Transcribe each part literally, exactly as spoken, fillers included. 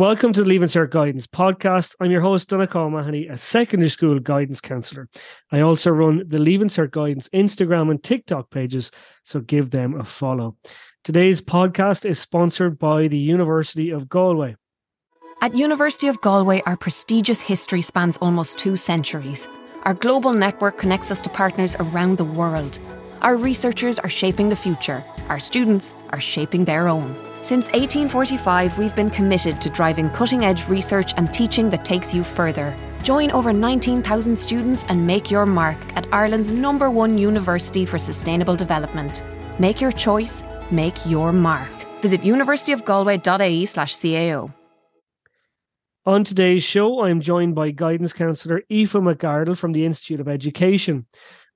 Welcome to the Leaving Cert Guidance podcast. I'm your host, Donncha O'Mahony, a secondary school guidance counsellor. I also run the Leaving Cert Guidance Instagram and TikTok pages, so give them a follow. Today's podcast is sponsored by the University of Galway. At University of Galway, our prestigious history spans almost two centuries. Our global network connects us to partners around the world. Our researchers are shaping the future. Our students are shaping their own. Since eighteen forty-five, we've been committed to driving cutting-edge research and teaching that takes you further. Join over nineteen thousand students and make your mark at Ireland's number one university for sustainable development. Make your choice, make your mark. Visit university of galway dot I E slash C A O. On today's show, I'm joined by Guidance Counsellor Aoife McArdle from the Institute of Education.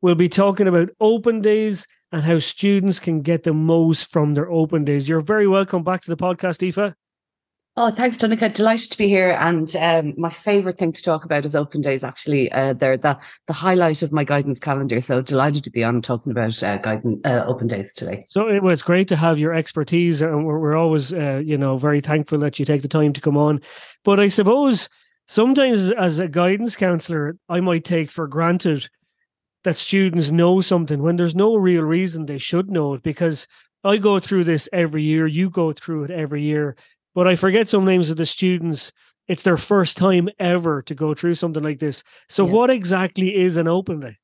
We'll be talking about open days and how students can get the most from their open days. You're very welcome back to the podcast, Aoife. Oh, thanks, Donncha. Delighted to be here. And um, my favourite thing to talk about is open days, actually. Uh, they're the, the highlight of my guidance calendar. So delighted to be on talking about uh, guidance, uh, open days today. So it was great to have your expertise. And we're, we're always, uh, you know, very thankful that you take the time to come on. But I suppose sometimes as a guidance counsellor, I might take for granted that students know something when there's no real reason they should know it, because I go through this every year, you go through it every year, but I forget some names of the students. It's their first time ever to go through something like this. So yeah. What exactly is an open day?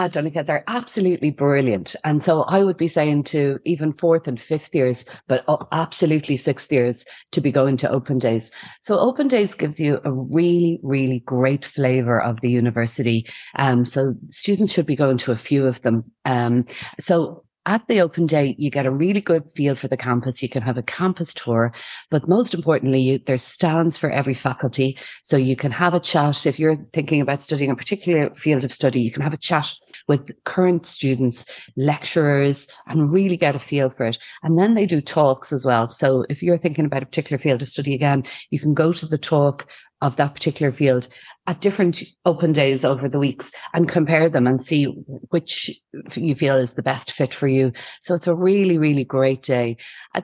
Ah, Donncha, they're absolutely brilliant. And so I would be saying to even fourth and fifth years, but absolutely sixth years, to be going to open days. So open days gives you a really, really great flavour of the university. Um, so students should be going to a few of them. Um, so at the open day, you get a really good feel for the campus. You can have a campus tour, but most importantly, you, there's stands for every faculty. So you can have a chat. If you're thinking about studying a particular field of study, you can have a chat with current students, lecturers, and really get a feel for it. And then they do talks as well. So if you're thinking about a particular field of study again, you can go to the talk of that particular field at different open days over the weeks and compare them and see which you feel is the best fit for you. So it's a really, really great day.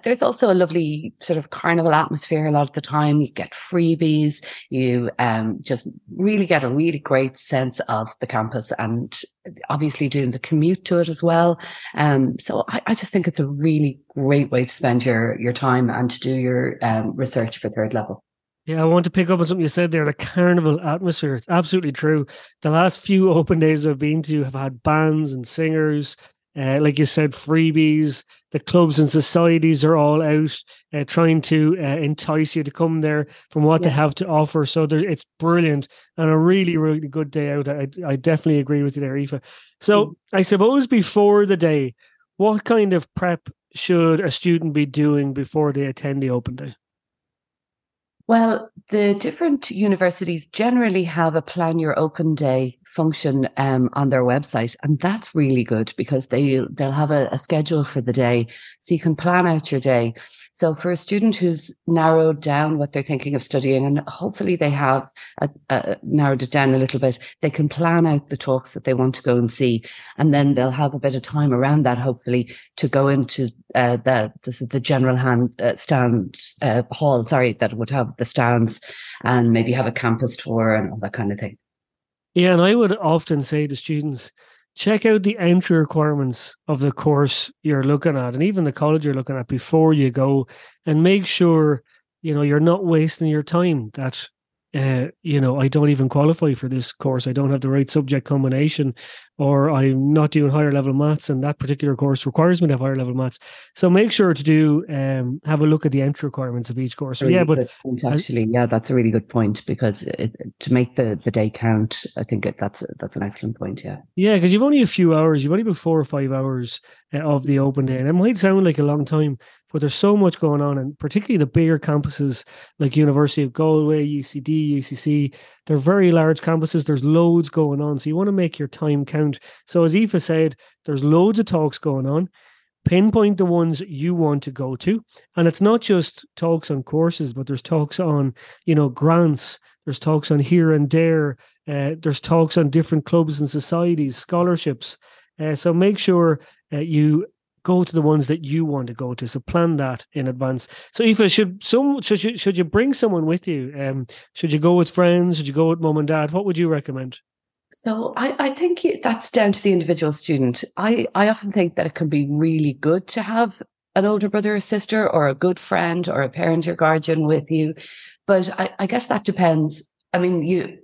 There's also a lovely sort of carnival atmosphere a lot of the time. You get freebies. You um, just really get a really great sense of the campus and obviously doing the commute to it as well. Um, so I, I just think it's a really great way to spend your, your time and to do your um, research for third level. Yeah, I want to pick up on something you said there, the carnival atmosphere. It's absolutely true. The last few open days I've been to have had bands and singers, uh, like you said, freebies. The clubs and societies are all out uh, trying to uh, entice you to come there from what yeah. they have to offer. So it's brilliant and a really, really good day out. I, I definitely agree with you there, Aoife. So mm. I suppose before the day, what kind of prep should a student be doing before they attend the open day? Well, the different universities generally have a plan your open day function um, on their website. And that's really good because they, they'll have a, a schedule for the day. So you can plan out your day. So for a student who's narrowed down what they're thinking of studying, and hopefully they have a, a, narrowed it down a little bit, they can plan out the talks that they want to go and see. And then they'll have a bit of time around that, hopefully, to go into uh, the, the, the general hand uh, stand uh, hall, sorry, that would have the stands and maybe have a campus tour and all that kind of thing. Yeah, and I would often say to students, check out the entry requirements of the course you're looking at and even the college you're looking at before you go, and make sure, you know, you're not wasting your time that, uh, you know, I don't even qualify for this course. I don't have the right subject combination, or I'm not doing higher level maths and that particular course requires me to have higher level maths. So make sure to do, um, have a look at the entry requirements of each course. Really yeah, but point, actually, yeah, that's a really good point because it, to make the, the day count, I think it, that's, that's an excellent point. Yeah. Yeah. Cause you've only a few hours, you've only been four or five hours uh, of the open day, and it might sound like a long time, but there's so much going on, and particularly the bigger campuses like University of Galway, U C D, U C C, they're very large campuses. There's loads going on. So you want to make your time count. So as Aoife said, there's loads of talks going on. Pinpoint the ones you want to go to. And it's not just talks on courses, but there's talks on, you know, grants. There's talks on here and there. Uh, there's talks on different clubs and societies, scholarships. Uh, so make sure uh, you go to the ones that you want to go to. So plan that in advance. So Aoife, should some should you, should you bring someone with you? Um, should you go with friends? Should you go with mum and dad? What would you recommend? So I, I think that's down to the individual student. I, I often think that it can be really good to have an older brother or sister or a good friend or a parent or guardian with you. But I, I guess that depends. I mean, you.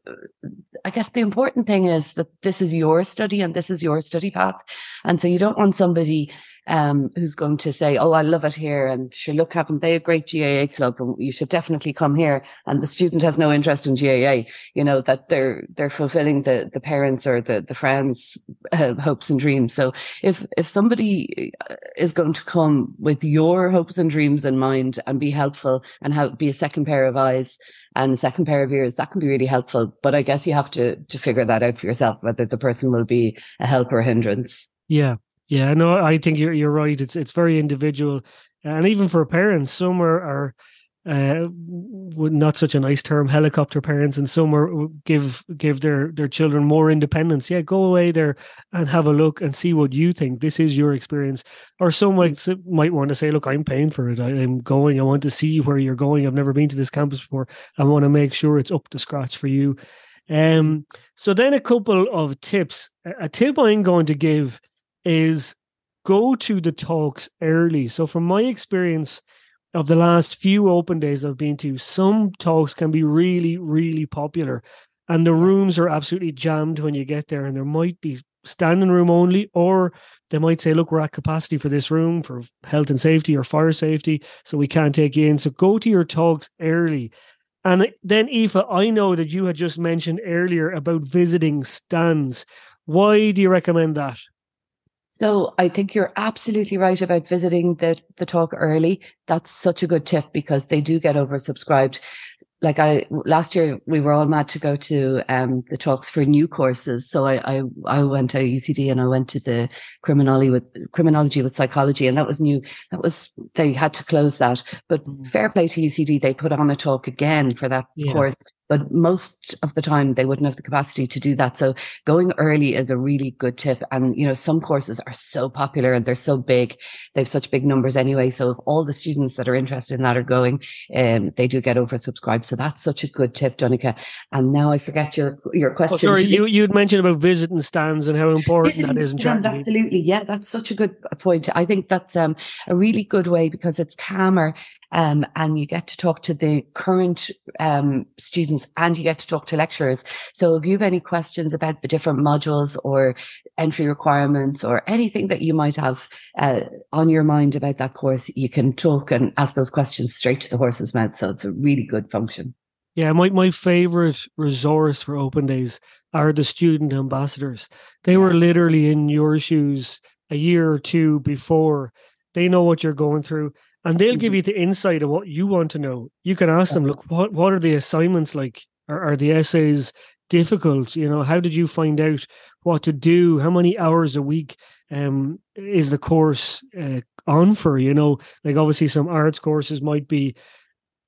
I guess the important thing is that this is your study and this is your study path. And so you don't want somebody um, who's going to say, oh, I love it here. And sure, look, haven't they a great G A A club? And you should definitely come here. And the student has no interest in G A A, you know, that they're they're fulfilling the, the parents or the, the friends' uh, hopes and dreams. So if, if somebody is going to come with your hopes and dreams in mind and be helpful and have, be a second pair of eyes and a second pair of ears, that can be really helpful. But I guess you have to to figure that out for yourself, whether the person will be a help or a hindrance. Yeah. Yeah, no, I think you're you're right. It's it's very individual, and even for parents, some are, are uh, not such a nice term, helicopter parents, and some are give give their their children more independence. Yeah, go away there and have a look and see what you think. This is your experience. Or some might might want to say, look, I'm paying for it. I, I'm going. I want to see where you're going. I've never been to this campus before. I want to make sure it's up to scratch for you. Um. So then, a couple of tips. A tip I'm going to give is go to the talks early. So from my experience of the last few open days I've been to, some talks can be really, really popular and the rooms are absolutely jammed when you get there, and there might be standing room only, or they might say, look, we're at capacity for this room for health and safety or fire safety, so we can't take you in. So go to your talks early. And then Aoife, I know that you had just mentioned earlier about visiting stands. Why do you recommend that? So I think you're absolutely right about visiting the, the talk early. That's such a good tip because they do get oversubscribed. Like I, last year we were all mad to go to, um, the talks for new courses. So I, I, I went to U C D and I went to the criminology with, criminology with psychology, and that was new. That was, they had to close that, but fair play to U C D. They put on a talk again for that yeah. course. But most of the time they wouldn't have the capacity to do that. So going early is a really good tip. And, you know, some courses are so popular and they're so big. They have such big numbers anyway. So if all the students that are interested in that are going, um, they do get oversubscribed. So that's such a good tip, Donncha. And now I forget your, your question. Oh, sorry, you, you'd mentioned about visiting stands and how important Isn't that is in Chatney. Absolutely. Yeah, that's such a good point. I think that's um, a really good way because it's calmer. Um, and you get to talk to the current um, students and you get to talk to lecturers. So if you have any questions about the different modules or entry requirements or anything that you might have uh, on your mind about that course, you can talk and ask those questions straight to the horse's mouth. So it's a really good function. Yeah, my, my favorite resource for open days are the student ambassadors. They were literally in your shoes a year or two before. They know what you're going through. And they'll give you the insight of what you want to know. You can ask them, look, what, what are the assignments like? Are, are the essays difficult? You know, how did you find out what to do? How many hours a week um, is the course uh, on for? You know, like obviously some arts courses might be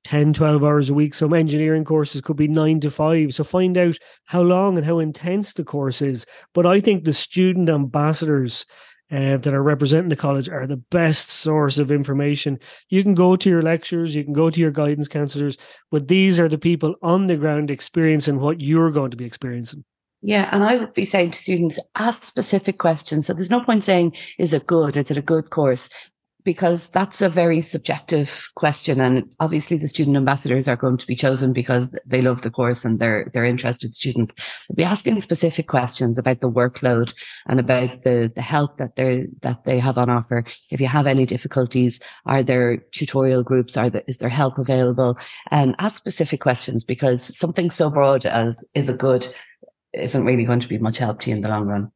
ten, twelve hours a week. Some engineering courses could be nine to five. So find out how long and how intense the course is. But I think the student ambassadors Uh, that are representing the college are the best source of information. You can go to your lectures, you can go to your guidance counsellors, but these are the people on the ground experiencing what you're going to be experiencing. Yeah, and I would be saying to students, ask specific questions. So there's no point saying, is it good? Is it a good course? Because that's a very subjective question. And obviously the student ambassadors are going to be chosen because they love the course and they're, they're interested students. We'll be asking specific questions about the workload and about the, the help that they're, that they have on offer. If you have any difficulties, are there tutorial groups? Are there, is there help available? And um, ask specific questions because something so broad as is it good isn't really going to be much help to you in the long run.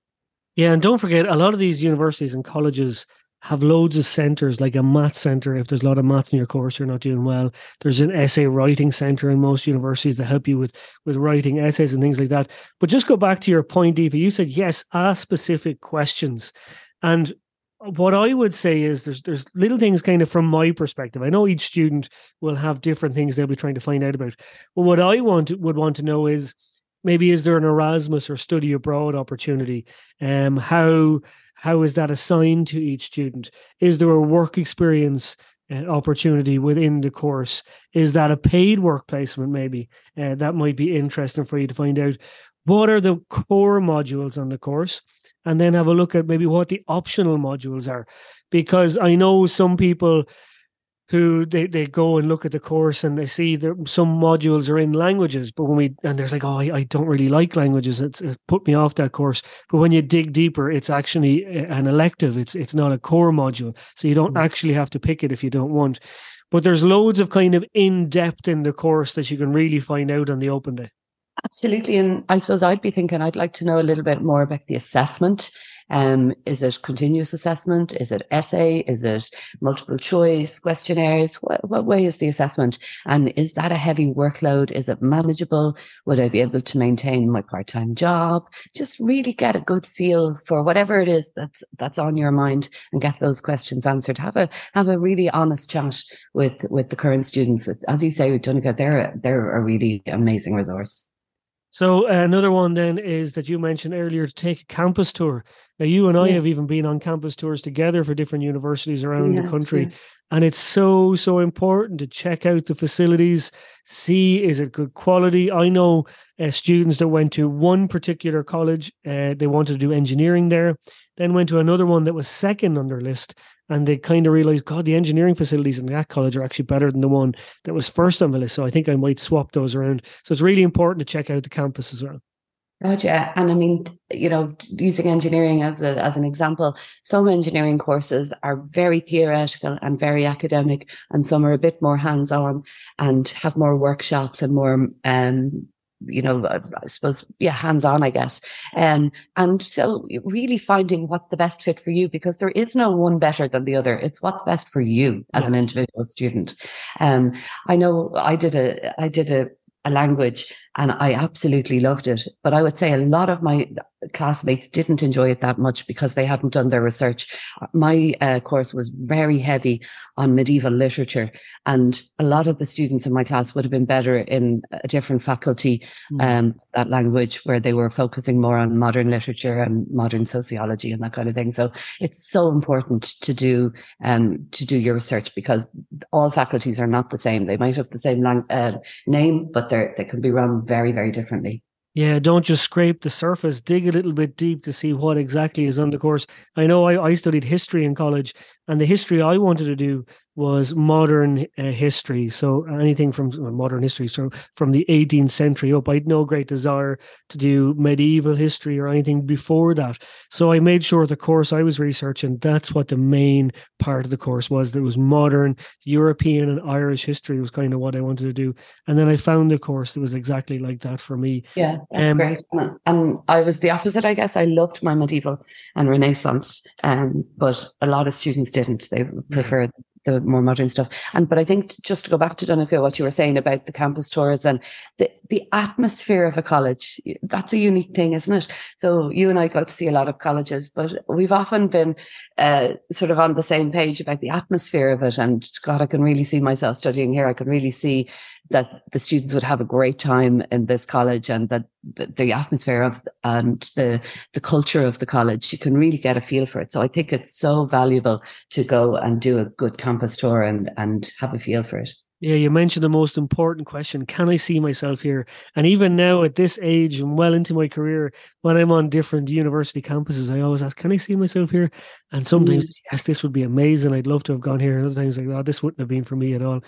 Yeah. And don't forget, a lot of these universities and colleges have loads of centres, like a math centre. If there's a lot of math in your course, you're not doing well. There's an essay writing centre in most universities that help you with, with writing essays and things like that. But just go back to your point, Aoife. You said, yes, ask specific questions. And what I would say is there's there's little things kind of from my perspective. I know each student will have different things they'll be trying to find out about. But what I want would want to know is, maybe is there an Erasmus or study abroad opportunity? Um, how How is that assigned to each student? Is there a work experience uh, opportunity within the course? Is that a paid work placement maybe? Uh, that might be interesting for you to find out. What are the core modules on the course? And then have a look at maybe what the optional modules are. Because I know some people who they, they go and look at the course and they see there some modules are in languages, but when we and they're like, oh, I, I don't really like languages. It's, it put me off that course. But when you dig deeper, it's actually an elective. It's it's not a core module. So you don't mm-hmm. actually have to pick it if you don't want. But there's loads of kind of in-depth in the course that you can really find out on the open day. Absolutely. And I suppose I'd be thinking I'd like to know a little bit more about the assessment. Um, is it continuous assessment? Is it essay? Is it multiple choice questionnaires? What, what way is the assessment? And is that a heavy workload? Is it manageable? Would I be able to maintain my part-time job? Just really get a good feel for whatever it is that's that's on your mind and get those questions answered. Have a have a really honest chat with with the current students. As you say, Donncha, they're they're a really amazing resource. So another one then is that you mentioned earlier to take a campus tour. Now, you and I yeah. have even been on campus tours together for different universities around yeah, the country. Yeah. And it's so, so important to check out the facilities, see is it good quality. I know uh, students that went to one particular college, uh, they wanted to do engineering there, then went to another one that was second on their list. And they kind of realized, God, the engineering facilities in that college are actually better than the one that was first on the list. So I think I might swap those around. So it's really important to check out the campus as well. Gotcha. And I mean, you know, using engineering as a, as an example, some engineering courses are very theoretical and very academic, and some are a bit more hands-on and have more workshops and more, um, you know, I suppose, yeah, hands-on, I guess. Um, and so really finding what's the best fit for you, because there is no one better than the other. It's what's best for you as yeah. an individual student. Um, I know I did a, I did a, a language and I absolutely loved it. But I would say a lot of my classmates didn't enjoy it that much because they hadn't done their research. My uh, course was very heavy on medieval literature, and a lot of the students in my class would have been better in a different faculty, mm. um, that language, where they were focusing more on modern literature and modern sociology and that kind of thing. So it's so important to do um, to do your research, because all faculties are not the same. They might have the same lang- uh, name, but they're, they can be run very, very differently. Yeah, don't just scrape the surface, dig a little bit deep to see what exactly is on the course. I know I, I studied history in college, and the history I wanted to do was modern uh, history. So anything from well, modern history, so from the eighteenth century up. I had no great desire to do medieval history or anything before that. So I made sure the course I was researching, that's what the main part of the course was. That was modern European and Irish history was kind of what I wanted to do. And then I found the course that was exactly like that for me. Yeah, that's um, great. And I was the opposite, I guess. I loved my medieval and Renaissance, um, but a lot of students didn't. They preferred yeah. the more modern stuff. And but I think, just to go back to Donncha, what you were saying about the campus tours and the, the atmosphere of a college, that's a unique thing, isn't it? So you and I go to see a lot of colleges, but we've often been uh, sort of on the same page about the atmosphere of it. And God, I can really see myself studying here. I can really see that the students would have a great time in this college, and that the atmosphere of and the the culture of the college, you can really get a feel for it. So I think it's so valuable to go and do a good campus tour and and have a feel for it. Yeah, you mentioned the most important question. Can I see myself here? And even now at this age and well into my career, when I'm on different university campuses, I always ask, can I see myself here? And sometimes, mm. yes, this would be amazing. I'd love to have gone here. And other times, like, oh, this wouldn't have been for me at all.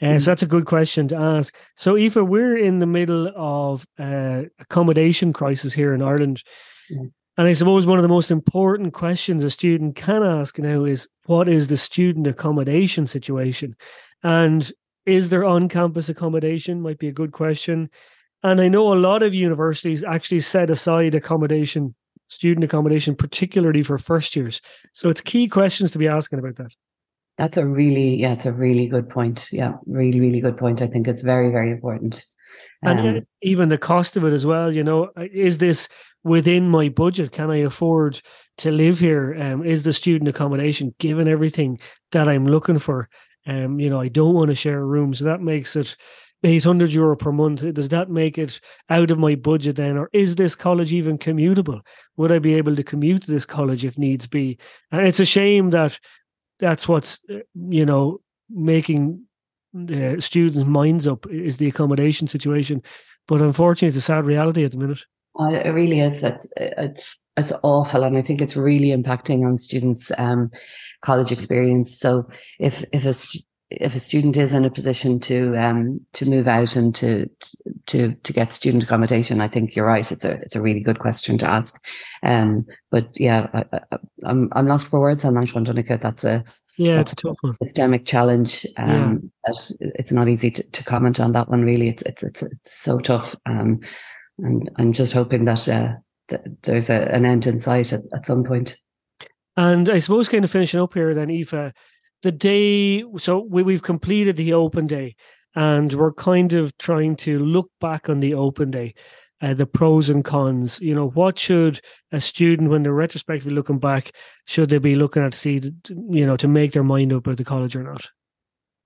Uh, so that's a good question to ask. So, Aoife, we're in the middle of uh, accommodation crisis here in Ireland. Yeah. And I suppose one of the most important questions a student can ask now is, what is the student accommodation situation? And is there on-campus accommodation? Might be a good question. And I know a lot of universities actually set aside accommodation, student accommodation, particularly for first years. So it's key questions to be asking about that. That's a really, yeah, it's a really good point. Yeah, really, really good point. I think it's very, very important. Um, and even the cost of it as well, you know, is this within my budget? Can I afford to live here? Um, is the student accommodation given everything that I'm looking for? Um, you know, I don't want to share a room. So that makes it eight hundred euro per month, does that make it out of my budget then? Or is this college even commutable? Would I be able to commute to this college if needs be? And it's a shame that that's what's, you know, making uh, students' minds up, is the accommodation situation. But unfortunately, it's a sad reality at the minute. Uh, it really is. It's, it's it's awful, and I think it's really impacting on students' um, college experience. So if if a st- if a student is in a position to um, to move out and to to to get student accommodation, I think you're right. It's a it's a really good question to ask. Um, but yeah, I, I, I'm I'm lost for words on that one, Donncha. That's a yeah, that's it's a tough one. Systemic challenge. Um, yeah. that it's not easy to, to comment on that one. Really, it's it's it's, it's so tough. Um, And I'm just hoping that uh, th- there's a, an end in sight at, at some point. And I suppose kind of finishing up here then, Aoife, the day, so we, we've completed the open day and we're kind of trying to look back on the open day, uh, the pros and cons. You know, what should a student, when they're retrospectively looking back, should they be looking at to see, you know, to make their mind up about the college or not?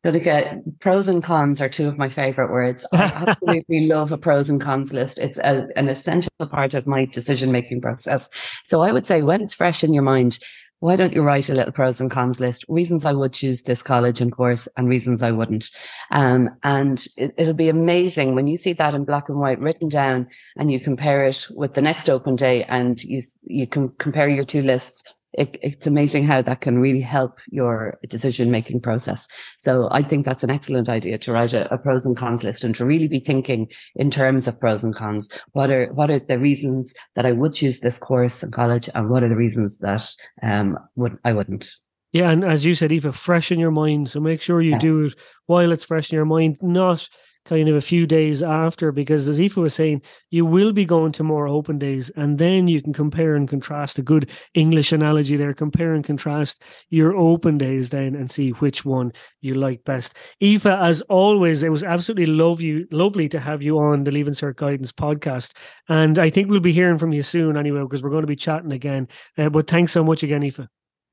Donncha, pros and cons are two of my favourite words. I absolutely love a pros and cons list. It's a, an essential part of my decision-making process. So I would say when it's fresh in your mind, why don't you write a little pros and cons list? Reasons I would choose this college and course and reasons I wouldn't. Um, and it, it'll be amazing when you see that in black and white written down and you compare it with the next open day and you, you can compare your two lists. It, it's amazing how that can really help your decision-making process. So I think that's an excellent idea, to write a, a pros and cons list and to really be thinking in terms of pros and cons. What are what are the reasons that I would choose this course in college, and what are the reasons that um would I wouldn't? Yeah, and as you said, Aoife, fresh in your mind. So make sure you yeah. do it while it's fresh in your mind, not kind of a few days after, because as Aoife was saying, you will be going to more open days, and then you can compare and contrast. A good English analogy there, compare and contrast your open days then and see which one you like best. Aoife, as always, it was absolutely love you, lovely to have you on the Leaving Cert Guidance podcast, and I think we'll be hearing from you soon anyway, because we're going to be chatting again. Uh, but thanks so much again, Aoife.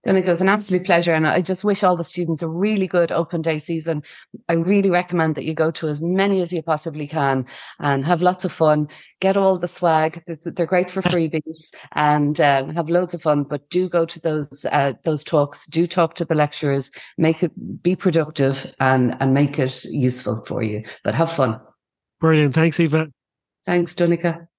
Donncha, it was an absolute pleasure, and I just wish all the students a really good open day season. I really recommend that you go to as many as you possibly can and have lots of fun. Get all the swag; they're great for freebies, and um, have loads of fun. But do go to those uh, those talks. Do talk to the lecturers. Make it be productive and and make it useful for you. But have fun. Brilliant. Thanks, Aoife. Thanks, Donncha.